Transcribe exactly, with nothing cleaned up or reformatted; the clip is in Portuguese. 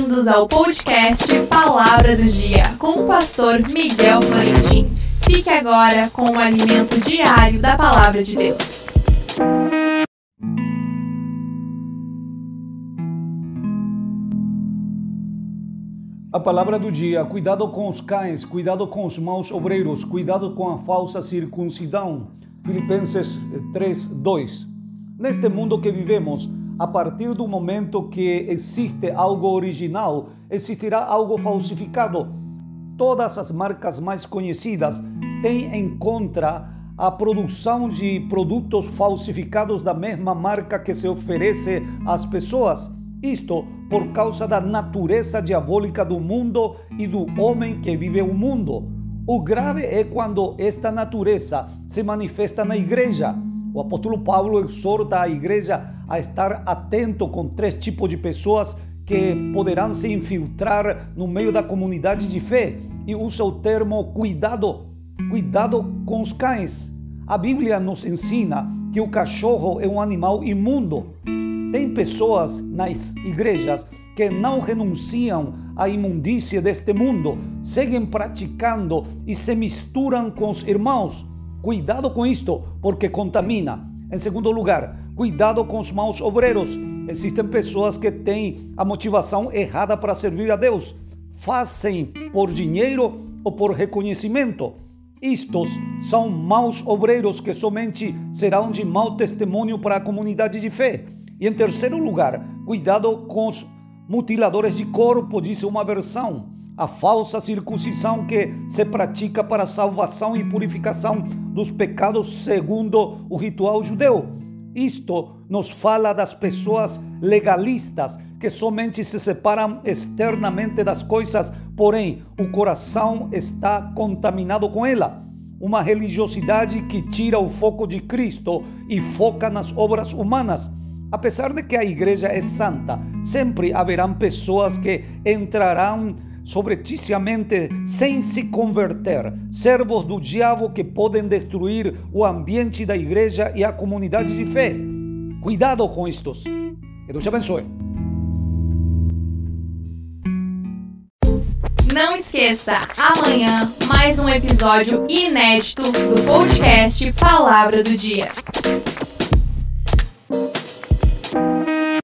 bem-vindos ao podcast Palavra do Dia, com o pastor Miguel Florentin. Fique agora com o alimento diário da Palavra de Deus. A palavra do dia: cuidado com os cães, cuidado com os maus obreiros, cuidado com a falsa circuncisão. Filipenses três, dois. Neste mundo que vivemos, a partir do momento que existe algo original, existirá algo falsificado. Todas as marcas mais conhecidas têm em contra a produção de produtos falsificados da mesma marca que se oferece às pessoas. Isto por causa da natureza diabólica do mundo e do homem que vive o mundo. O grave é quando esta natureza se manifesta na igreja. O apóstolo Paulo exorta a igreja a estar atento com três tipos de pessoas que poderão se infiltrar no meio da comunidade de fé e usa o termo cuidado, cuidado com os cães. A Bíblia nos ensina que o cachorro é um animal imundo. Tem pessoas nas igrejas que não renunciam à imundícia deste mundo, seguem praticando e se misturam com os irmãos. Cuidado com isto, porque contamina. Em segundo lugar, cuidado com os maus obreiros. Existem pessoas que têm a motivação errada para servir a Deus. Fazem por dinheiro ou por reconhecimento. Estes são maus obreiros que somente serão de mau testemunho para a comunidade de fé. E em terceiro lugar, cuidado com os mutiladores de corpo, diz uma versão. A falsa circuncisão que se pratica para a salvação e purificação dos pecados segundo o ritual judeu. Isto nos fala das pessoas legalistas que somente se separam externamente das coisas, porém o coração está contaminado com ela. Uma religiosidade que tira o foco de Cristo e foca nas obras humanas. Apesar de que a igreja é santa, sempre haverão pessoas que entrarão sobreticiamente sem se converter, servos do diabo que podem destruir o ambiente da igreja e a comunidade de fé. Cuidado com estes. Que Deus te abençoe. Não esqueça, amanhã mais um episódio inédito do podcast Palavra do Dia.